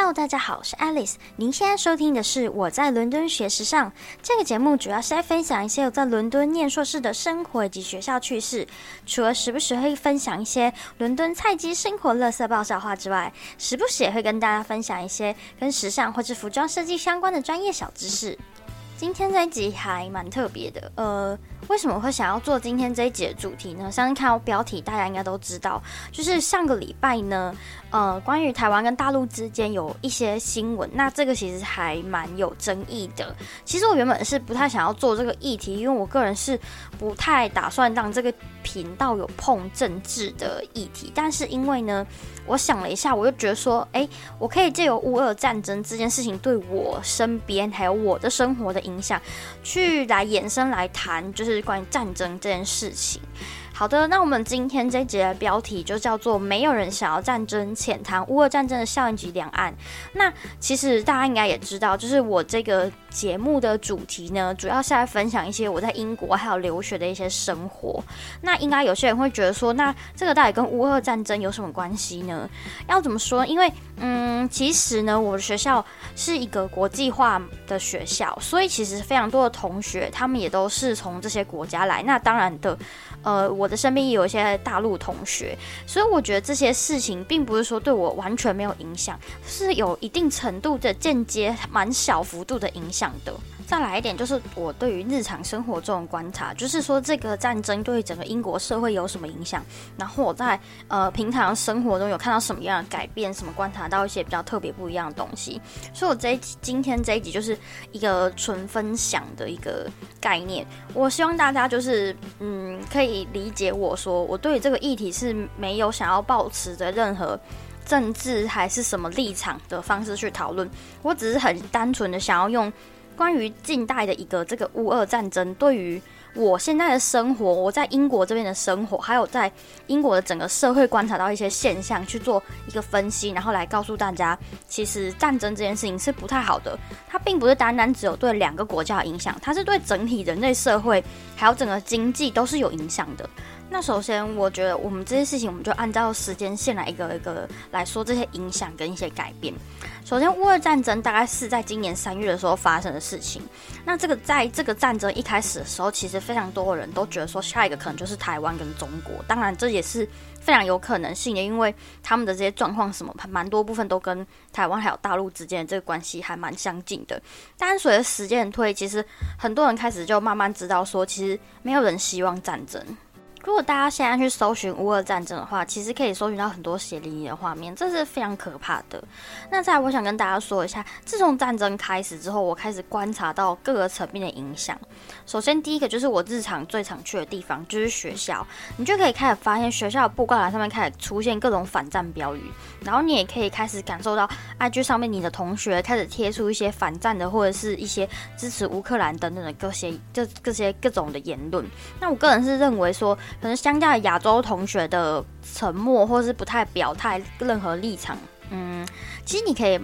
Hello， 大家好，我是 Alice。您现在收听的是《我在伦敦学时尚》这个节目，主要是在分享一些我在伦敦念硕士的生活以及学校趣事。除了时不时会分享一些伦敦菜鸡生活垃圾爆笑话之外，时不时也会跟大家分享一些跟时尚或是服装设计相关的专业小知识。今天这一集还蛮特别的，为什么会想要做今天这一集的主题呢？相信看到标题，大家应该都知道，就是上个礼拜呢，关于台湾跟大陆之间有一些新闻，那这个其实还蛮有争议的。其实我原本是不太想要做这个议题，因为我个人是不太打算让这个频道有碰政治的议题，但是因为呢，我想了一下，我就觉得说，我可以借由乌俄战争这件事情对我身边还有我的生活的影响，去来延伸来谈，就是关于战争这件事情。好的，那我们今天这一节的标题就叫做没有人想要战争，浅谈乌俄战争的效应及两岸。那其实大家应该也知道，就是我这个节目的主题呢，主要是来分享一些我在英国还有留学的一些生活。那应该有些人会觉得说，那这个到底跟乌俄战争有什么关系呢？要怎么说？因为其实呢，我的学校是一个国际化的学校，所以其实非常多的同学他们也都是从这些国家来。那当然的，我的身边也有一些大陆同学，所以我觉得这些事情并不是说对我完全没有影响，是有一定程度的间接蛮小幅度的影响的。再来一点就是我对于日常生活中的观察，就是说这个战争对整个英国社会有什么影响，然后我在平常生活中有看到什么样的改变，什么观察到一些比较特别不一样的东西。所以我今天这一集就是一个纯分享的一个概念，我希望大家就是可以理解我说我对于这个议题是没有想要抱持着任何政治还是什么立场的方式去讨论，我只是很单纯的想要用关于近代的一个这个乌俄战争对于我现在的生活，我在英国这边的生活，还有在英国的整个社会观察到一些现象去做一个分析，然后来告诉大家其实战争这件事情是不太好的，它并不是单单只有对两个国家有影响，它是对整体人类社会还有整个经济都是有影响的。那首先我觉得我们这些事情我们就按照时间线来一个一个来说这些影响跟一些改变。首先乌俄战争大概是在今年3月的时候发生的事情，那在这个战争一开始的时候，其实非常多的人都觉得说下一个可能就是台湾跟中国，当然这也是非常有可能性的，因为他们的这些状况什么蛮多部分都跟台湾还有大陆之间的这个关系还蛮相近的。但是随着时间推，其实很多人开始就慢慢知道说其实没有人希望战争。如果大家现在去搜寻乌俄战争的话，其实可以搜寻到很多血淋淋的画面，这是非常可怕的。那再来我想跟大家说一下，自从战争开始之后，我开始观察到各个层面的影响。首先第一个就是我日常最常去的地方，就是学校，你就可以开始发现学校的布告栏上面开始出现各种反战标语，然后你也可以开始感受到 IG 上面你的同学开始贴出一些反战的或者是一些支持乌克兰等等的各种的言论。那我个人是认为说可能相较亚洲同学的沉默或是不太表态任何立场，其实你可以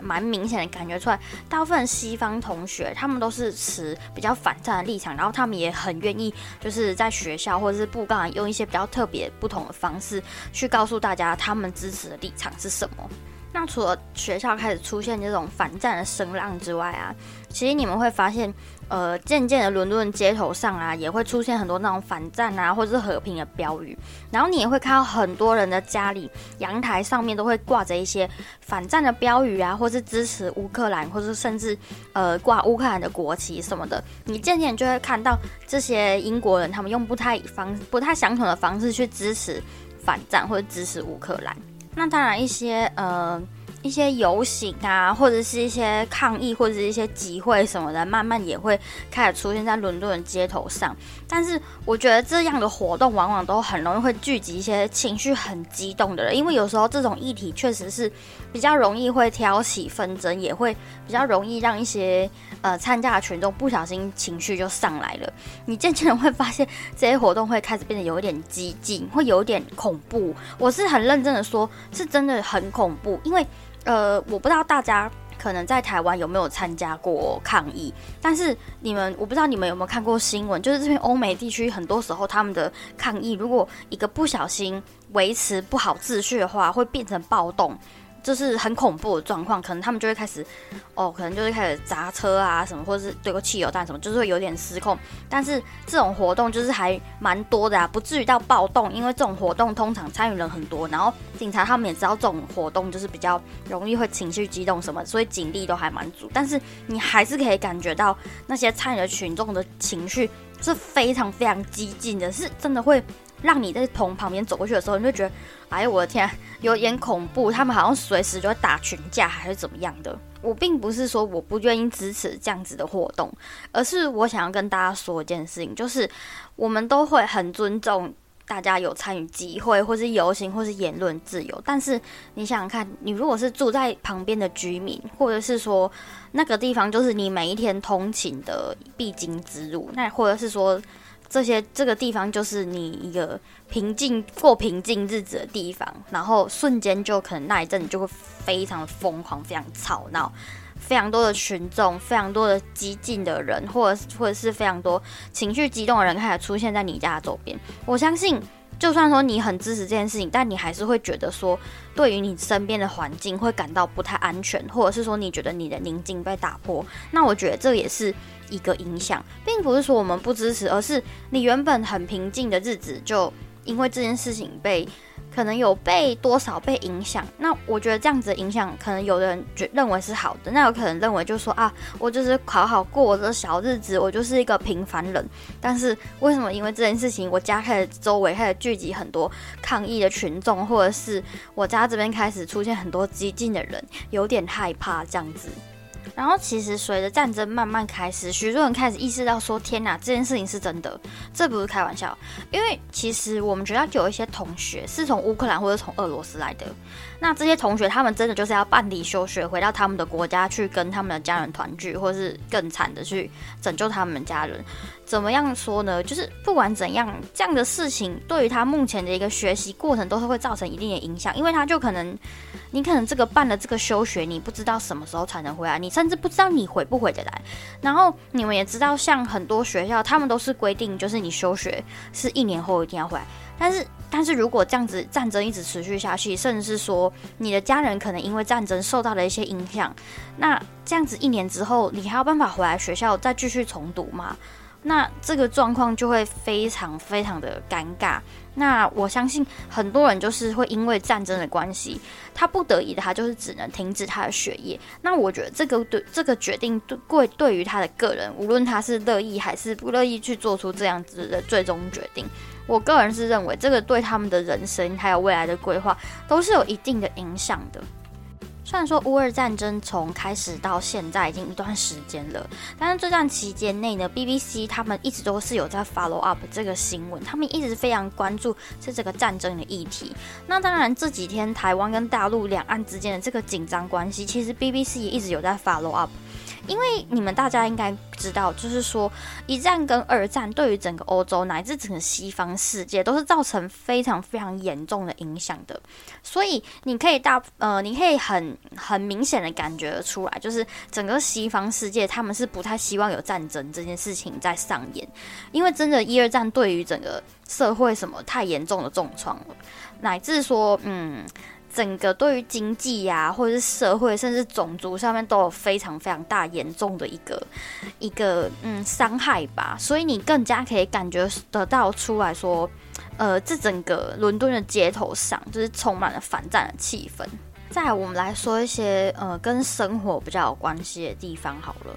蛮明显的感觉出来，大部分西方同学他们都是持比较反战的立场，然后他们也很愿意就是在学校或者是布告栏用一些比较特别不同的方式去告诉大家他们支持的立场是什么。那除了学校开始出现这种反战的声浪之外啊，其实你们会发现，渐渐的伦敦街头上啊，也会出现很多那种反战啊，或者是和平的标语。然后你也会看到很多人的家里阳台上面都会挂着一些反战的标语啊，或是支持乌克兰，或是甚至挂乌克兰的国旗什么的。你渐渐就会看到这些英国人他们用不太相同的方式去支持反战或者支持乌克兰。那当然一些游行啊，或者是一些抗议，或者是一些集会什么的，慢慢也会开始出现在伦敦的街头上。但是我觉得这样的活动往往都很容易会聚集一些情绪很激动的人，因为有时候这种议题确实是比较容易会挑起纷争，也会比较容易让一些参加的群众不小心情绪就上来了。你渐渐会发现这些活动会开始变得有点激进，会有点恐怖。我是很认真的说，是真的很恐怖，因为我不知道大家可能在台湾有没有参加过抗议，但是我不知道你们有没有看过新闻，就是这边欧美地区很多时候他们的抗议，如果一个不小心维持不好秩序的话，会变成暴动。就是很恐怖的状况，可能他们就会开始，哦，可能就是开始砸车啊什么，或者是丢个汽油弹什么，就是会有点失控。但是这种活动就是还蛮多的啊，不至于到暴动，因为这种活动通常参与人很多，然后警察他们也知道这种活动就是比较容易会情绪激动什么，所以警力都还蛮足。但是你还是可以感觉到那些参与的群众的情绪是非常非常激进的，是真的会让你在棚旁边走过去的时候，你就觉得，哎呦我的天啊，有点恐怖。他们好像随时就会打群架，还是怎么样的。我并不是说我不愿意支持这样子的活动，而是我想要跟大家说一件事情，就是我们都会很尊重大家有参与集会或是游行或是言论自由，但是你想想看，你如果是住在旁边的居民，或者是说那个地方就是你每一天通勤的必经之路，那或者是说这个地方就是你一个过平静日子的地方，然后瞬间就可能那一阵就会非常疯狂、非常吵闹，非常多的群众、非常多的激进的人，或者是非常多情绪激动的人开始出现在你家的周边。我相信，就算说你很支持这件事情，但你还是会觉得说，对于你身边的环境会感到不太安全，或者是说你觉得你的宁静被打破。那我觉得这也是一个影响，并不是说我们不支持，而是你原本很平静的日子，就因为这件事情可能有多少被影响。那我觉得这样子的影响，可能有的人认为是好的，那有可能认为就是说啊，我就是好好过我的小日子，我就是一个平凡人。但是为什么因为这件事情，我家开始周围开始聚集很多抗议的群众，或者是我家这边开始出现很多激进的人，有点害怕这样子。然后其实随着战争慢慢开始，许多人开始意识到说，天哪，这件事情是真的，这不是开玩笑。因为其实我们学校有一些同学是从乌克兰或者从俄罗斯来的，那这些同学他们真的就是要办理休学，回到他们的国家去跟他们的家人团聚，或是更惨的去拯救他们的家人。怎么样说呢，就是不管怎样，这样的事情对于他目前的一个学习过程都是会造成一定的影响，因为他就可能你可能这个办了这个休学，你不知道什么时候才能回来，你甚至不知道你回不回得来。然后你们也知道，像很多学校他们都是规定，就是你休学是1年后一定要回来，但是如果这样子战争一直持续下去，甚至是说你的家人可能因为战争受到了一些影响，那这样子1年之后你还有办法回来学校再继续重读吗？那这个状况就会非常非常的尴尬。那我相信很多人就是会因为战争的关系，他不得已的，他就是只能停止他的学业。那我觉得这个决定对于他的个人，无论他是乐意还是不乐意去做出这样子的最终决定，我个人是认为这个对他们的人生还有未来的规划都是有一定的影响的。虽然说乌俄战争从开始到现在已经一段时间了，但是这段期间内呢 ，BBC 他们一直都是有在 follow up 这个新闻，他们一直非常关注是这个战争的议题。那当然这几天台湾跟大陆两岸之间的这个紧张关系，其实 BBC 也一直有在 follow up。因为你们大家应该知道，就是说一战跟二战对于整个欧洲乃至整个西方世界都是造成非常非常严重的影响的，所以你可以很明显的感觉出来，就是整个西方世界他们是不太希望有战争这件事情在上演，因为真的一二战对于整个社会什么太严重的重创了，乃至说整个对于经济啊，或者是社会，甚至种族上面都有非常非常大严重的一个伤害吧，所以你更加可以感觉得到出来说，这整个伦敦的街头上就是充满了反战的气氛。再来我们来说一些跟生活比较有关系的地方好了，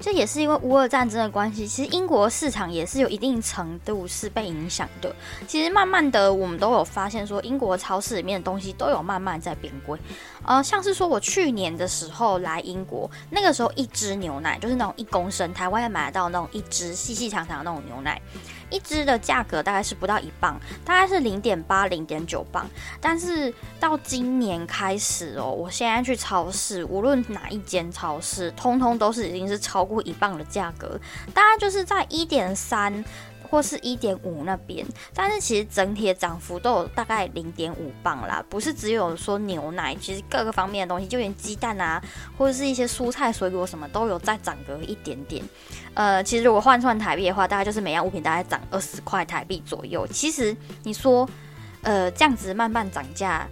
这也是因为乌俄战争的关系，其实英国市场也是有一定程度是被影响的。其实慢慢的我们都有发现说，英国超市里面的东西都有慢慢在变贵。像是说我去年的时候来英国，那个时候一支牛奶就是那种1公升，台湾也买得到那种一支细细长长的那种牛奶，一支的价格大概是不到1磅，大概是 0.8、0.9 磅。但是到今年开始哦，我现在去超市，无论哪一间超市，通通都是已经是超过1磅的价格，大概就是在 1.3 或是 1.5 那边。但是其实整体的涨幅都有大概 0.5 磅啦，不是只有说牛奶，其实各个方面的东西，就连鸡蛋啊，或者是一些蔬菜水果什么都有再涨个一点点。其实如果换算台币的话，大概就是每样物品大概涨20块台币左右。其实你说，这样子慢慢涨价，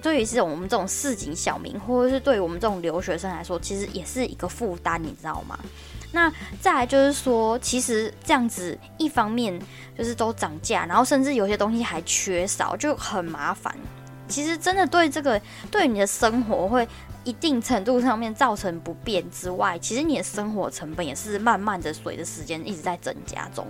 对于我们这种市井小民，或者是对于我们这种留学生来说，其实也是一个负担，你知道吗？那再来就是说，其实这样子一方面就是都涨价，然后甚至有些东西还缺少，就很麻烦。其实真的对你的生活会一定程度上面造成不便之外，其实你的生活成本也是慢慢的随着时间一直在增加中。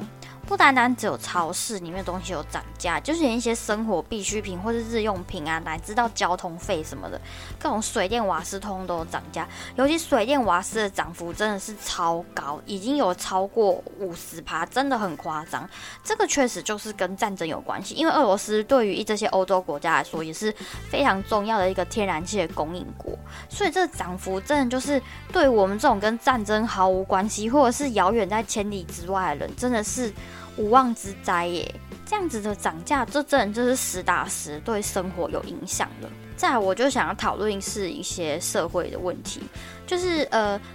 不单单只有超市里面的东西有涨价，就是连一些生活必需品或是日用品啊，乃至到交通费什么的，各种水电瓦斯通都有涨价。尤其水电瓦斯的涨幅真的是超高，已经有超过 50%， 真的很夸张。这个确实就是跟战争有关系，因为俄罗斯对于这些欧洲国家来说也是非常重要的一个天然气的供应国，所以这个涨幅真的就是对我们这种跟战争毫无关系，或者是遥远在千里之外的人，真的是无妄之灾耶！这样子的涨价，这真的就是实打实对生活有影响的。再来，我就想要讨论是一些社会的问题，就是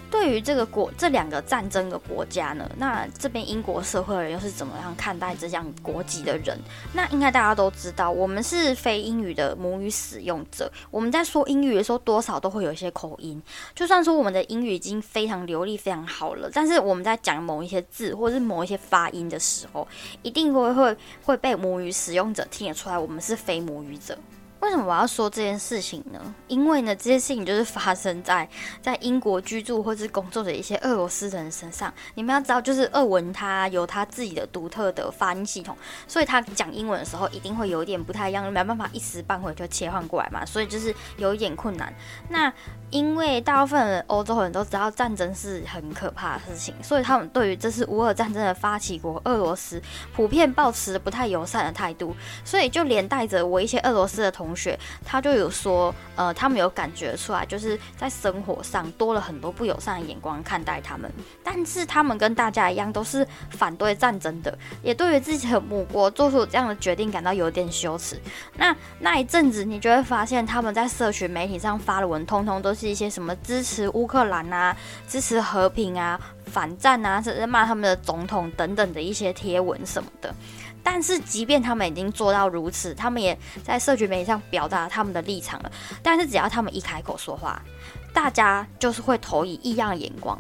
对于这两个战争的国家呢，那这边英国社会的人又是怎么样看待这样国籍的人？那应该大家都知道，我们是非英语的母语使用者，我们在说英语的时候，多少都会有一些口音。就算说我们的英语已经非常流利、非常好了，但是我们在讲某一些字或是某一些发音的时候，一定会被母语使用者听得出来，我们是非母语者。为什么我要说这件事情呢？因为呢，这件事情就是发生在英国居住或是工作的一些俄罗斯人身上。你们要知道，就是俄文它有它自己的独特的发音系统，所以他讲英文的时候一定会有一点不太一样，没办法一时半会就切换过来嘛，所以就是有一点困难。那因为大部分欧洲人都知道战争是很可怕的事情，所以他们对于这次乌俄战争的发起国俄罗斯普遍抱持不太友善的态度，所以就连带着我一些俄罗斯的同学他就有说，他们有感觉出来，就是在生活上多了很多不友善的眼光看待他们。但是他们跟大家一样，都是反对战争的，也对于自己的母国做出这样的决定感到有点羞耻。那一阵子，你就会发现他们在社群媒体上发的文，通通都是一些什么支持乌克兰啊、支持和平啊、反战啊，甚至骂他们的总统等等的一些贴文什么的。但是，即便他们已经做到如此，他们也在社群媒体上表达他们的立场了。但是，只要他们一开口说话，大家就是会投以异样的眼光。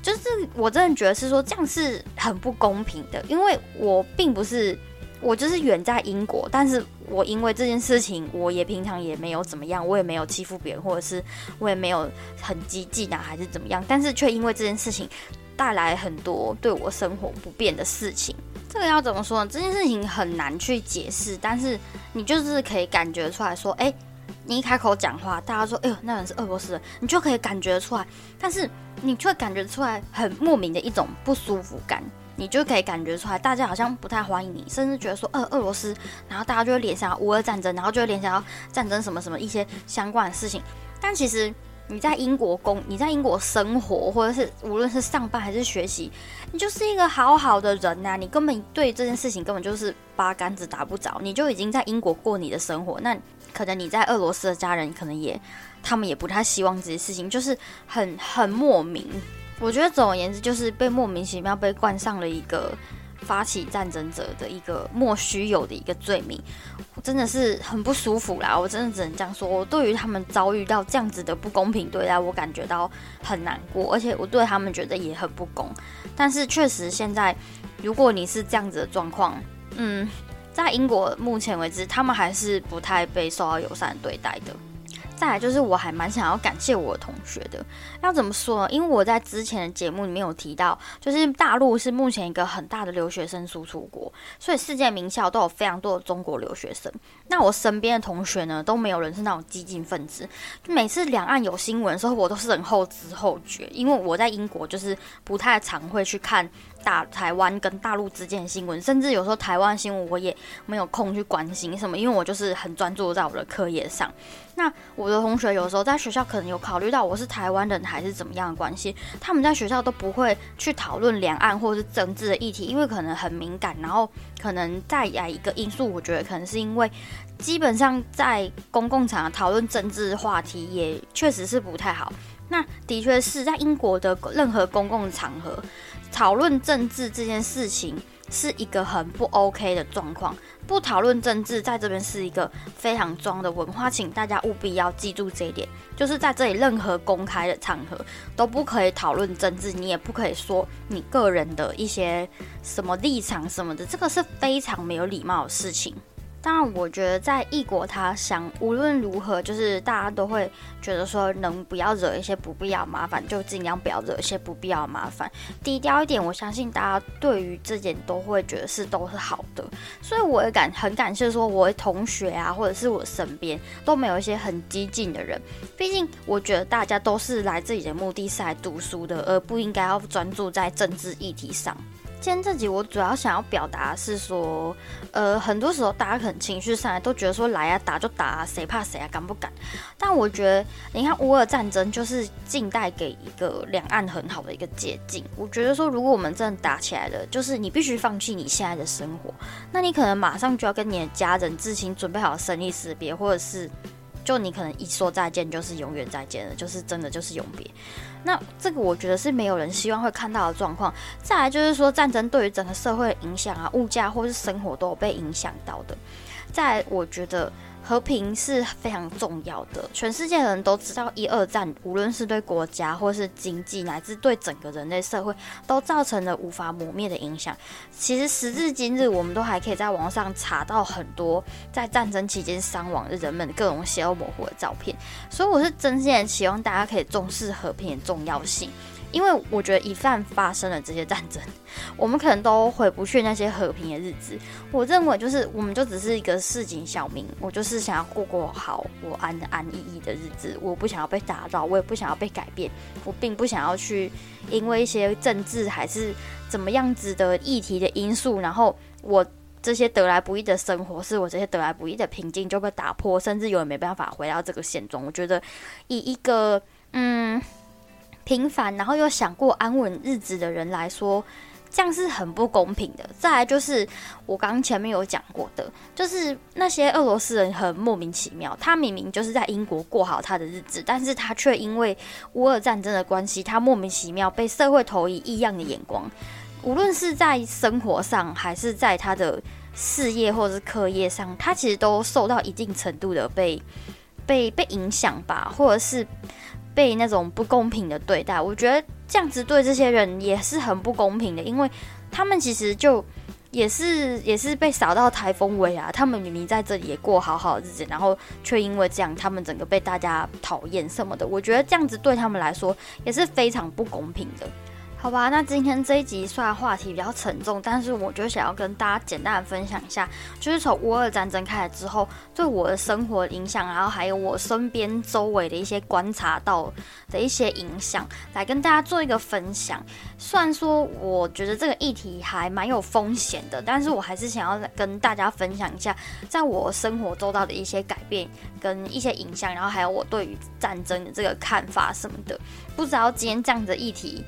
就是我真的觉得是说，这样是很不公平的，因为我并不是。我就是远在英国，但是我因为这件事情，我也平常也没有怎么样，我也没有欺负别人，或者是我也没有很激进啊，还是怎么样，但是却因为这件事情带来很多对我生活不便的事情。这个要怎么说呢？这件事情很难去解释，但是你就是可以感觉出来说，哎，你一开口讲话，大家说，哎呦，那人是俄罗斯人，你就可以感觉出来，但是你却感觉出来很莫名的一种不舒服感。你就可以感觉出来，大家好像不太欢迎你，甚至觉得说，俄罗斯，然后大家就会联想到乌俄战争，然后就会联想到战争什么什么一些相关的事情。但其实你在英国生活，或者是无论是上班还是学习，你就是一个好的人啊，你根本对这件事情根本就是八竿子打不着，你就已经在英国过你的生活。那可能你在俄罗斯的家人，可能他们也不太希望这些事情，就是很莫名。我觉得总而言之，就是被莫名其妙被冠上了一个发起战争者的一个莫须有的一个罪名，真的是很不舒服啦！我真的只能这样说，我对于他们遭遇到这样子的不公平对待，我感觉到很难过，而且我对他们觉得也很不公。但是确实现在，如果你是这样子的状况，在英国目前为止，他们还是不太被受到友善对待的。再来就是，我还蛮想要感谢我的同学的。要怎么说呢？因为我在之前的节目里面有提到，就是大陆是目前一个很大的留学生输出国，所以世界名校都有非常多的中国留学生。那我身边的同学呢，都没有人是那种激进分子。就每次两岸有新闻的时候，我都是很后知后觉，因为我在英国就是不太常会去看台湾跟大陆之间的新闻，甚至有时候台湾新闻我也没有空去关心什么，因为我就是很专注在我的课业上。那我的同学有时候在学校可能有考虑到我是台湾人还是怎么样的关系，他们在学校都不会去讨论两岸或是政治的议题，因为可能很敏感，然后可能再来一个因素，我觉得可能是因为基本上在公共场合讨论政治话题也确实是不太好。那的确是在英国的任何公共场合讨论政治这件事情是一个很不 OK 的状况，不讨论政治在这边是一个非常重的文化，请大家务必要记住这一点，就是在这里任何公开的场合都不可以讨论政治，你也不可以说你个人的一些什么立场什么的，这个是非常没有礼貌的事情。当然我觉得在异国他乡无论如何就是大家都会觉得说能不要惹一些不必要麻烦就尽量不要惹一些不必要麻烦，低调一点，我相信大家对于这点都会觉得是都是好的。所以我也很感谢说我的同学啊或者是我身边都没有一些很激进的人，毕竟我觉得大家都是来自己的目的是来读书的，而不应该要专注在政治议题上。今天这集我主要想要表达的是说，很多时候大家可能情绪上来都觉得说来啊打就打啊，谁怕谁啊，敢不敢？但我觉得你看乌俄战争就是近代给一个两岸很好的一个捷径。我觉得说如果我们真的打起来了，就是你必须放弃你现在的生活，那你可能马上就要跟你的家人自行准备好生离死别，或者是就你可能一说再见就是永远再见了，就是真的就是永别。那这个我觉得是没有人希望会看到的状况。再来就是说战争对于整个社会的影响啊，物价或是生活都有被影响到的。再来我觉得和平是非常重要的，全世界的人都知道一二战无论是对国家或是经济乃至对整个人类社会都造成了无法磨灭的影响。其实时至今日我们都还可以在网上查到很多在战争期间伤亡的人们各种血肉模糊的照片，所以我是真心的希望大家可以重视和平的重要性，因为我觉得一旦发生了这些战争，我们可能都回不去那些和平的日子。我认为就是我们就只是一个市井小民，我就是想要过好我安逸的日子，我不想要被打扰，我也不想要被改变，我并不想要去因为一些政治还是怎么样子的议题的因素，然后我这些得来不易的生活，是我这些得来不易的平静就被打破，甚至有人没办法回到这个现状。我觉得以一个平凡然后又想过安稳日子的人来说，这样是很不公平的。再来就是我刚刚前面有讲过的，就是那些俄罗斯人很莫名其妙，他明明就是在英国过好他的日子，但是他却因为乌俄战争的关系，他莫名其妙被社会投以异样的眼光，无论是在生活上还是在他的事业或者是课业上，他其实都受到一定程度的被影响吧，或者是被那种不公平的对待。我觉得这样子对这些人也是很不公平的，因为他们其实就也是被扫到台风尾啊，他们明明在这里也过好好的日子，然后却因为这样他们整个被大家讨厌什么的，我觉得这样子对他们来说也是非常不公平的。好吧，那今天这一集虽然话题比较沉重，但是我就想要跟大家简单的分享一下，就是从乌俄战争开始之后对我的生活的影响，然后还有我身边周围的一些观察到的一些影响，来跟大家做一个分享。虽然说我觉得这个议题还蛮有风险的，但是我还是想要跟大家分享一下在我生活周到的一些改变跟一些影响，然后还有我对于战争的这个看法什么的。不知道今天这样的议题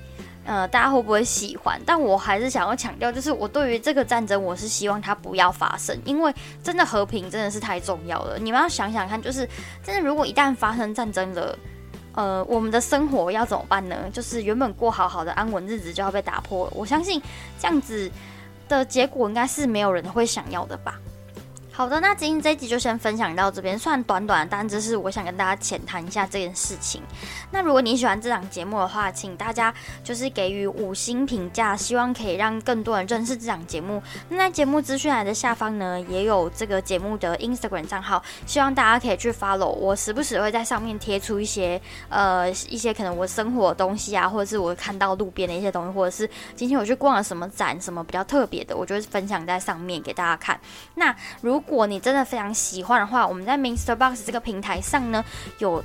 大家会不会喜欢？但我还是想要强调，就是我对于这个战争，我是希望它不要发生，因为真的和平真的是太重要了。你们要想想看，就是真的如果一旦发生战争了，我们的生活要怎么办呢？就是原本过好好的安稳日子就要被打破了。我相信这样子的结果应该是没有人会想要的吧。好的，那今天这一集就先分享到这边，算短短的，但这是我想跟大家浅谈一下这件事情。那如果你喜欢这档节目的话，请大家就是给予5星评价，希望可以让更多人认识这档节目。那在节目资讯栏的下方呢，也有这个节目的 Instagram 账号，希望大家可以去 follow， 我时不时会在上面贴出一些可能我生活的东西啊，或者是我看到路边的一些东西，或者是今天我去逛了什么展，什么比较特别的，我就会分享在上面给大家看。那如果你真的非常喜欢的话，我们在 Mr.Box 这个平台上呢，有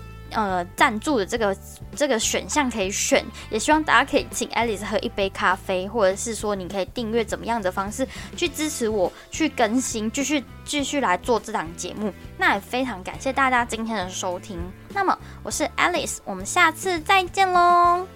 赞助的这个选项可以选，也希望大家可以请 Alice 喝一杯咖啡，或者是说你可以订阅怎么样的方式去支持我去更新，继续来做这档节目。那也非常感谢大家今天的收听，那么我是 Alice， 我们下次再见咯。